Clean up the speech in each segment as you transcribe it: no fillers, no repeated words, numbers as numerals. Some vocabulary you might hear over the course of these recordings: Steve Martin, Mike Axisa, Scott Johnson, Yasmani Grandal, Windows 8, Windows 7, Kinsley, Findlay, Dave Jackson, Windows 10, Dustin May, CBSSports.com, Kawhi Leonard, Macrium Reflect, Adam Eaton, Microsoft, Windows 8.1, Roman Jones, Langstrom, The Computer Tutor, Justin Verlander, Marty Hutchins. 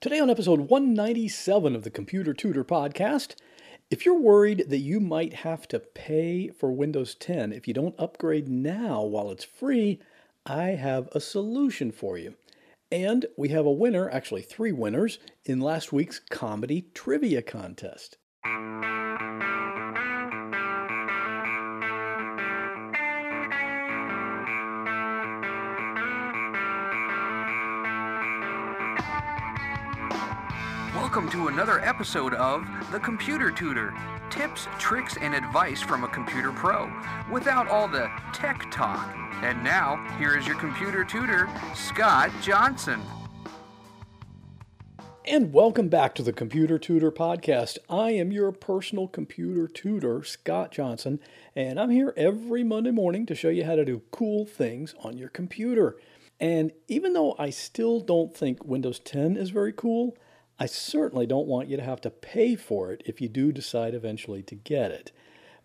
Today on episode 197 of the Computer Tutor podcast, if you're worried that you might have to pay for Windows 10 if you don't upgrade now while it's free, I have a solution for you. And we have a winner, actually three winners, in last week's comedy trivia contest. Welcome to another episode of The Computer Tutor, tips, tricks, and advice from a computer pro, without all the tech talk. And now, here is your computer tutor, Scott Johnson. And welcome back to The Computer Tutor podcast. I am your personal computer tutor, Scott Johnson, and I'm here every Monday morning to show you how to do cool things on your computer. And even though I still don't think Windows 10 is very cool, I certainly don't want you to have to pay for it if you do decide eventually to get it,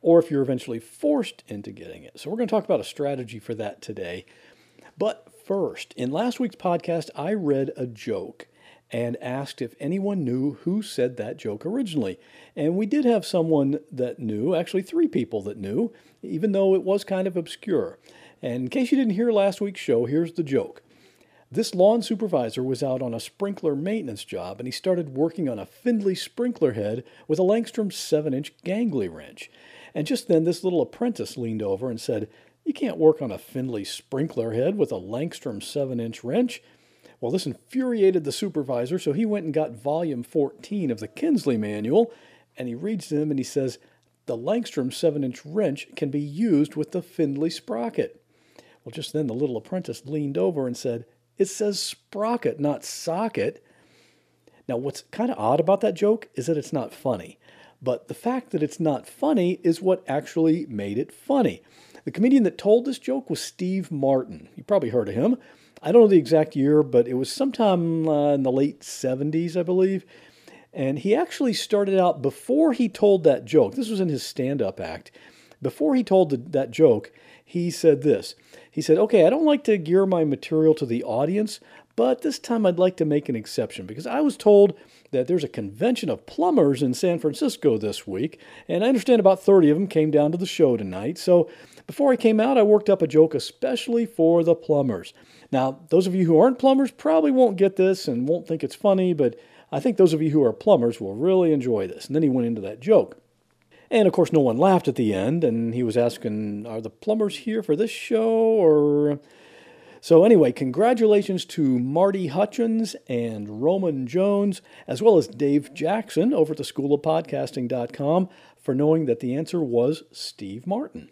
or if you're eventually forced into getting it. So we're going to talk about a strategy for that today. But first, in last week's podcast, I read a joke and asked if anyone knew who said that joke originally. And we did have someone that knew, actually three people that knew, even though it was kind of obscure. And in case you didn't hear last week's show, here's the joke. This lawn supervisor was out on a sprinkler maintenance job, and he started working on a Findlay sprinkler head with a Langstrom 7-inch gangly wrench. And just then, this little apprentice leaned over and said, "You can't work on a Findlay sprinkler head with a Langstrom 7-inch wrench." Well, this infuriated the supervisor, so he went and got volume 14 of the Kinsley manual, and he reads them and he says, "The Langstrom 7-inch wrench can be used with the Findlay sprocket." Well, just then, the little apprentice leaned over and said, "It says sprocket, not socket." Now, what's kind of odd about that joke is that it's not funny. But the fact that it's not funny is what actually made it funny. The comedian that told this joke was Steve Martin. You probably heard of him. I don't know the exact year, but it was sometime in the late 70s, I believe. And he actually started out before he told that joke. This was in his stand-up act. Before he told that joke, he said this. He said, "Okay, I don't like to gear my material to the audience, but this time I'd like to make an exception because I was told that there's a convention of plumbers in San Francisco this week, and I understand about 30 of them came down to the show tonight. So before I came out, I worked up a joke especially for the plumbers. Now, those of you who aren't plumbers probably won't get this and won't think it's funny, but I think those of you who are plumbers will really enjoy this." And then he went into that joke. And, of course, no one laughed at the end, and he was asking, "Are the plumbers here for this show, or..." So, anyway, congratulations to Marty Hutchins and Roman Jones, as well as Dave Jackson over at the schoolofpodcasting.com for knowing that the answer was Steve Martin.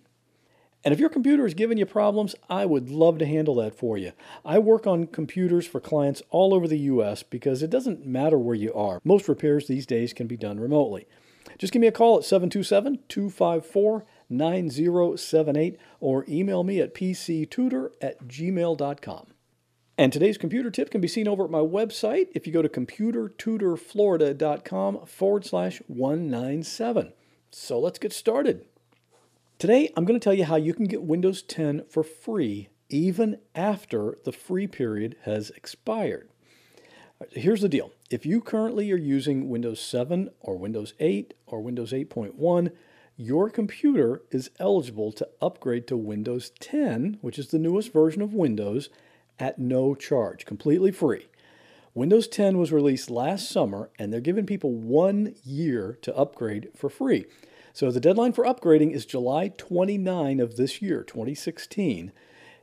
And if your computer is giving you problems, I would love to handle that for you. I work on computers for clients all over the U.S. because it doesn't matter where you are. Most repairs these days can be done remotely. Just give me a call at 727-254-9078 or email me at pctutor@gmail.com. And today's computer tip can be seen over at my website if you go to computertutorflorida.com/197. So let's get started. Today, I'm going to tell you how you can get Windows 10 for free even after the free period has expired. Here's the deal. If you currently are using Windows 7 or Windows 8 or Windows 8.1, your computer is eligible to upgrade to Windows 10, which is the newest version of Windows, at no charge, completely free. Windows 10 was released last summer, and they're giving people 1 year to upgrade for free. So the deadline for upgrading is July 29 of this year, 2016.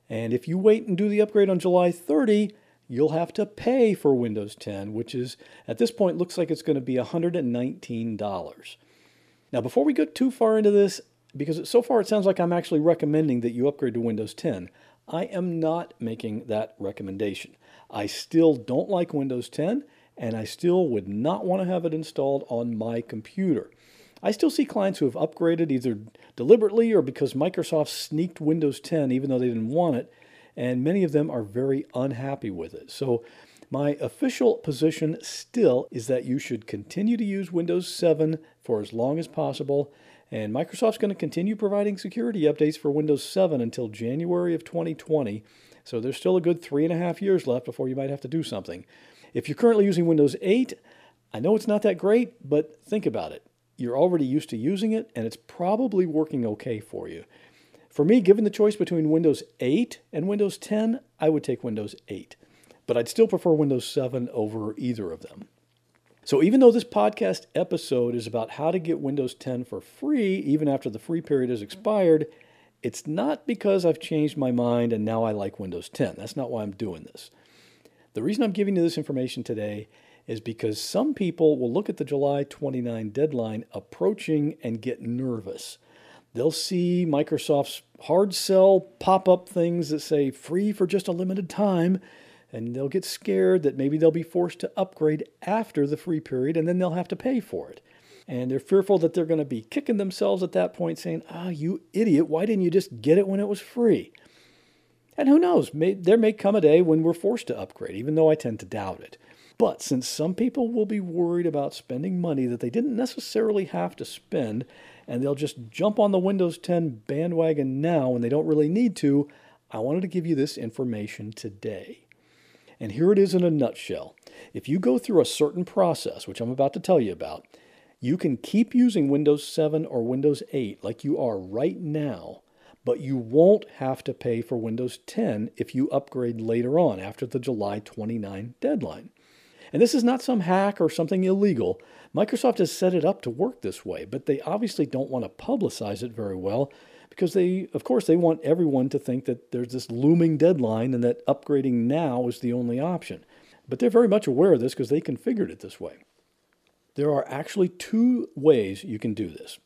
And if you wait and do the upgrade on July 30, you'll have to pay for Windows 10, which is, at this point, looks like it's going to be $119. Now, before we go too far into this, because so far it sounds like I'm actually recommending that you upgrade to Windows 10, I am not making that recommendation. I still don't like Windows 10, and I still would not want to have it installed on my computer. I still see clients who have upgraded either deliberately or because Microsoft sneaked Windows 10 even though they didn't want it, and many of them are very unhappy with it. So my official position still is that you should continue to use Windows 7 for as long as possible, and Microsoft's going to continue providing security updates for Windows 7 until January of 2020, so there's still a good 3.5 years left before you might have to do something. If you're currently using Windows 8, I know it's not that great, but think about it. You're already used to using it, and it's probably working okay for you. For me, given the choice between Windows 8 and Windows 10, I would take Windows 8, but I'd still prefer Windows 7 over either of them. So even though this podcast episode is about how to get Windows 10 for free, even after the free period has expired, it's not because I've changed my mind and now I like Windows 10. That's not why I'm doing this. The reason I'm giving you this information today is because some people will look at the July 29 deadline approaching and get nervous. They'll see Microsoft's hard sell pop-up things that say free for just a limited time, and they'll get scared that maybe they'll be forced to upgrade after the free period, and then they'll have to pay for it. And they're fearful that they're going to be kicking themselves at that point saying, ah, you idiot, why didn't you just get it when it was free? And who knows, there may come a day when we're forced to upgrade, even though I tend to doubt it. But since some people will be worried about spending money that they didn't necessarily have to spend, and they'll just jump on the Windows 10 bandwagon now when they don't really need to, I wanted to give you this information today. And here it is in a nutshell. If you go through a certain process, which I'm about to tell you about, you can keep using Windows 7 or Windows 8 like you are right now, but you won't have to pay for Windows 10 if you upgrade later on after the July 29 deadline. And this is not some hack or something illegal. Microsoft has set it up to work this way, but they obviously don't want to publicize it very well, because of course, they want everyone to think that there's this looming deadline and that upgrading now is the only option. But they're very much aware of this because they configured it this way. There are actually two ways you can do this.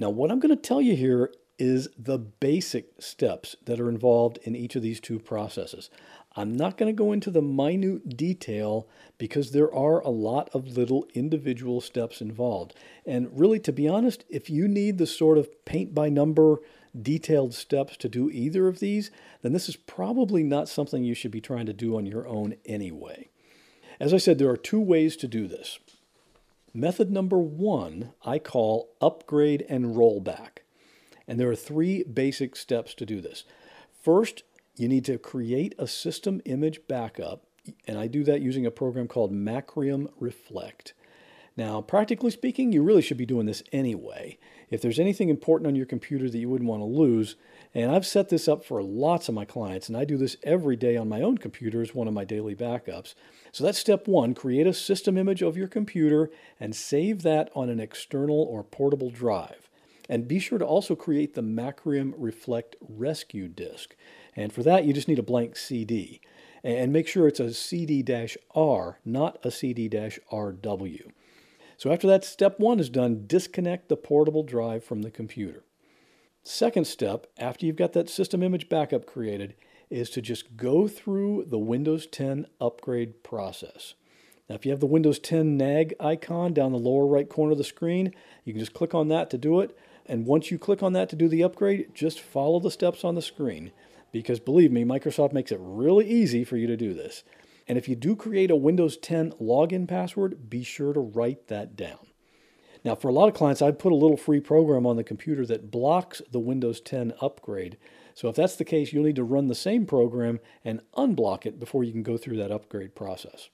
Now, what I'm going to tell you here is the basic steps that are involved in each of these two processes. I'm not going to go into the minute detail because there are a lot of little individual steps involved. And really, to be honest, if you need the sort of paint-by-number detailed steps to do either of these, then this is probably not something you should be trying to do on your own anyway. As I said, there are two ways to do this. Method number one, I call upgrade and rollback. And there are three basic steps to do this. First, you need to create a system image backup, and I do that using a program called Macrium Reflect. Now, practically speaking, you really should be doing this anyway. If there's anything important on your computer that you wouldn't want to lose, and I've set this up for lots of my clients, and I do this every day on my own computer as one of my daily backups. So that's step one, create a system image of your computer and save that on an external or portable drive. And be sure to also create the Macrium Reflect rescue disk. And for that, you just need a blank CD. And make sure it's a CD-R, not a CD-RW. So after that, step one is done, disconnect the portable drive from the computer. Second step, after you've got that system image backup created, is to just go through the Windows 10 upgrade process. Now, if you have the Windows 10 nag icon down the lower right corner of the screen, you can just click on that to do it. And once you click on that to do the upgrade, just follow the steps on the screen. Because believe me, Microsoft makes it really easy for you to do this. And if you do create a Windows 10 login password, be sure to write that down. Now, for a lot of clients, I've put a little free program on the computer that blocks the Windows 10 upgrade. So if that's the case, you'll need to run the same program and unblock it before you can go through that upgrade process.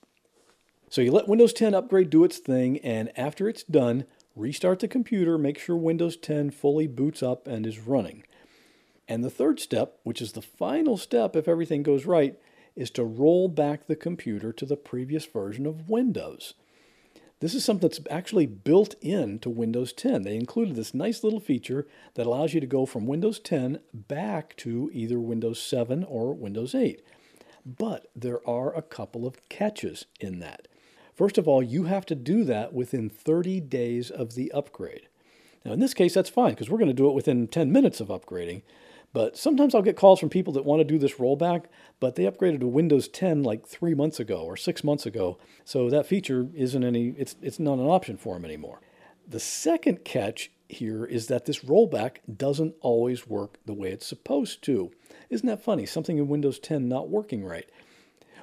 So you let Windows 10 upgrade do its thing, and after it's done, restart the computer, make sure Windows 10 fully boots up and is running. And the third step, which is the final step if everything goes right, is to roll back the computer to the previous version of Windows. This is something that's actually built into Windows 10. They included this nice little feature that allows you to go from Windows 10 back to either Windows 7 or Windows 8. But there are a couple of catches in that. First of all, you have to do that within 30 days of the upgrade. Now, in this case, that's fine because we're going to do it within 10 minutes of upgrading. But sometimes I'll get calls from people that want to do this rollback, but they upgraded to Windows 10 like 3 months ago or 6 months ago. So that feature it's not an option for them anymore. The second catch here is that this rollback doesn't always work the way it's supposed to. Isn't that funny? Something in Windows 10 not working right.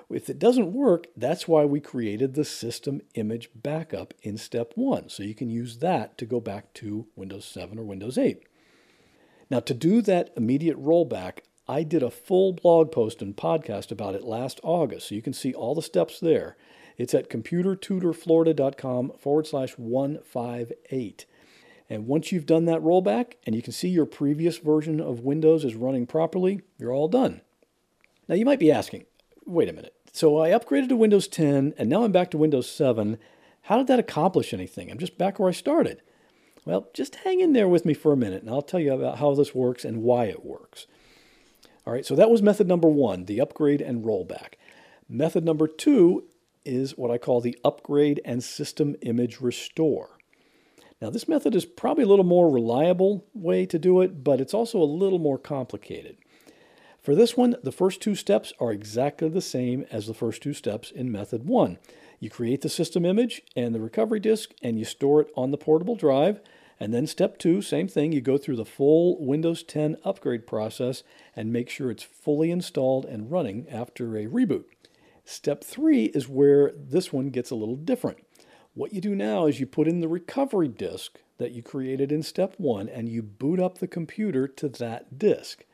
If it doesn't work, that's why we created the system image backup in step one. So you can use that to go back to Windows 7 or Windows 8. Now, to do that immediate rollback, I did a full blog post and podcast about it last August. So you can see all the steps there. It's at computertutorflorida.com/158. And once you've done that rollback and you can see your previous version of Windows is running properly, you're all done. Now you might be asking, wait a minute. So I upgraded to Windows 10 and now I'm back to Windows 7. How did that accomplish anything? I'm just back where I started. Well, just hang in there with me for a minute and I'll tell you about how this works and why it works. All right, so that was method number one, the upgrade and rollback. Method number two is what I call the upgrade and system image restore. Now, this method is probably a little more reliable way to do it, but it's also a little more complicated. For this one, the first two steps are exactly the same as the first two steps in method one. You create the system image and the recovery disk, and you store it on the portable drive. And then step two, same thing, you go through the full Windows 10 upgrade process and make sure it's fully installed and running after a reboot. Step three is where this one gets a little different. What you do now is you put in the recovery disk that you created in step one and you boot up the computer to that disk.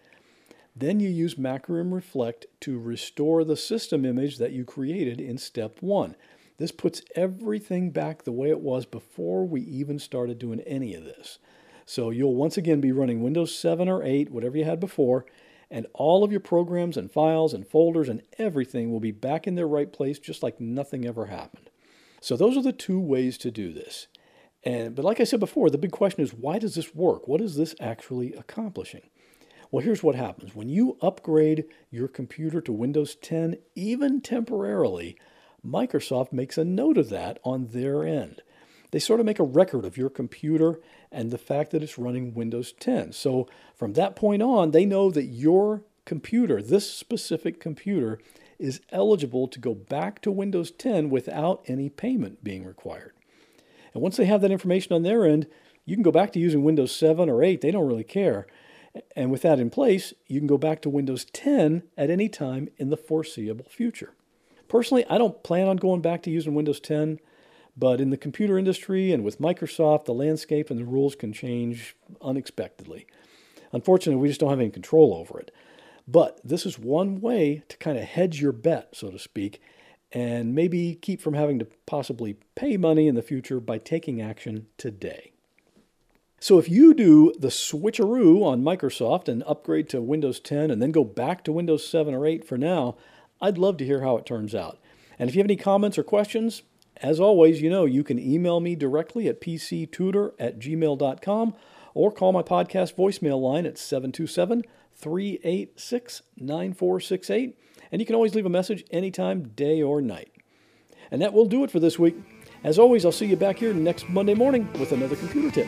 Then you use Macrium Reflect to restore the system image that you created in step one. This puts everything back the way it was before we even started doing any of this. So you'll once again be running Windows 7 or 8, whatever you had before, and all of your programs and files and folders and everything will be back in their right place just like nothing ever happened. So those are the two ways to do this. But like I said before, the big question is, why does this work? What is this actually accomplishing? Well, here's what happens. When you upgrade your computer to Windows 10, even temporarily, Microsoft makes a note of that on their end. They sort of make a record of your computer and the fact that it's running Windows 10. So from that point on, they know that your computer, this specific computer, is eligible to go back to Windows 10 without any payment being required. And once they have that information on their end, you can go back to using Windows 7 or 8. They don't really care. And with that in place, you can go back to Windows 10 at any time in the foreseeable future. Personally, I don't plan on going back to using Windows 10, but in the computer industry and with Microsoft, the landscape and the rules can change unexpectedly. Unfortunately, we just don't have any control over it. But this is one way to kind of hedge your bet, so to speak, and maybe keep from having to possibly pay money in the future by taking action today. So if you do the switcheroo on Microsoft and upgrade to Windows 10 and then go back to Windows 7 or 8 for now, I'd love to hear how it turns out. And if you have any comments or questions, as always, you know, you can email me directly at pctutor@gmail.com or call my podcast voicemail line at 727-386-9468. And you can always leave a message anytime, day or night. And that will do it for this week. As always, I'll see you back here next Monday morning with another computer tip.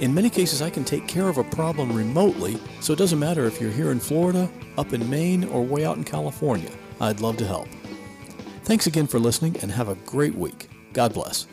In many cases, I can take care of a problem remotely, so it doesn't matter if you're here in Florida, up in Maine, or way out in California. I'd love to help. Thanks again for listening, and have a great week. God bless.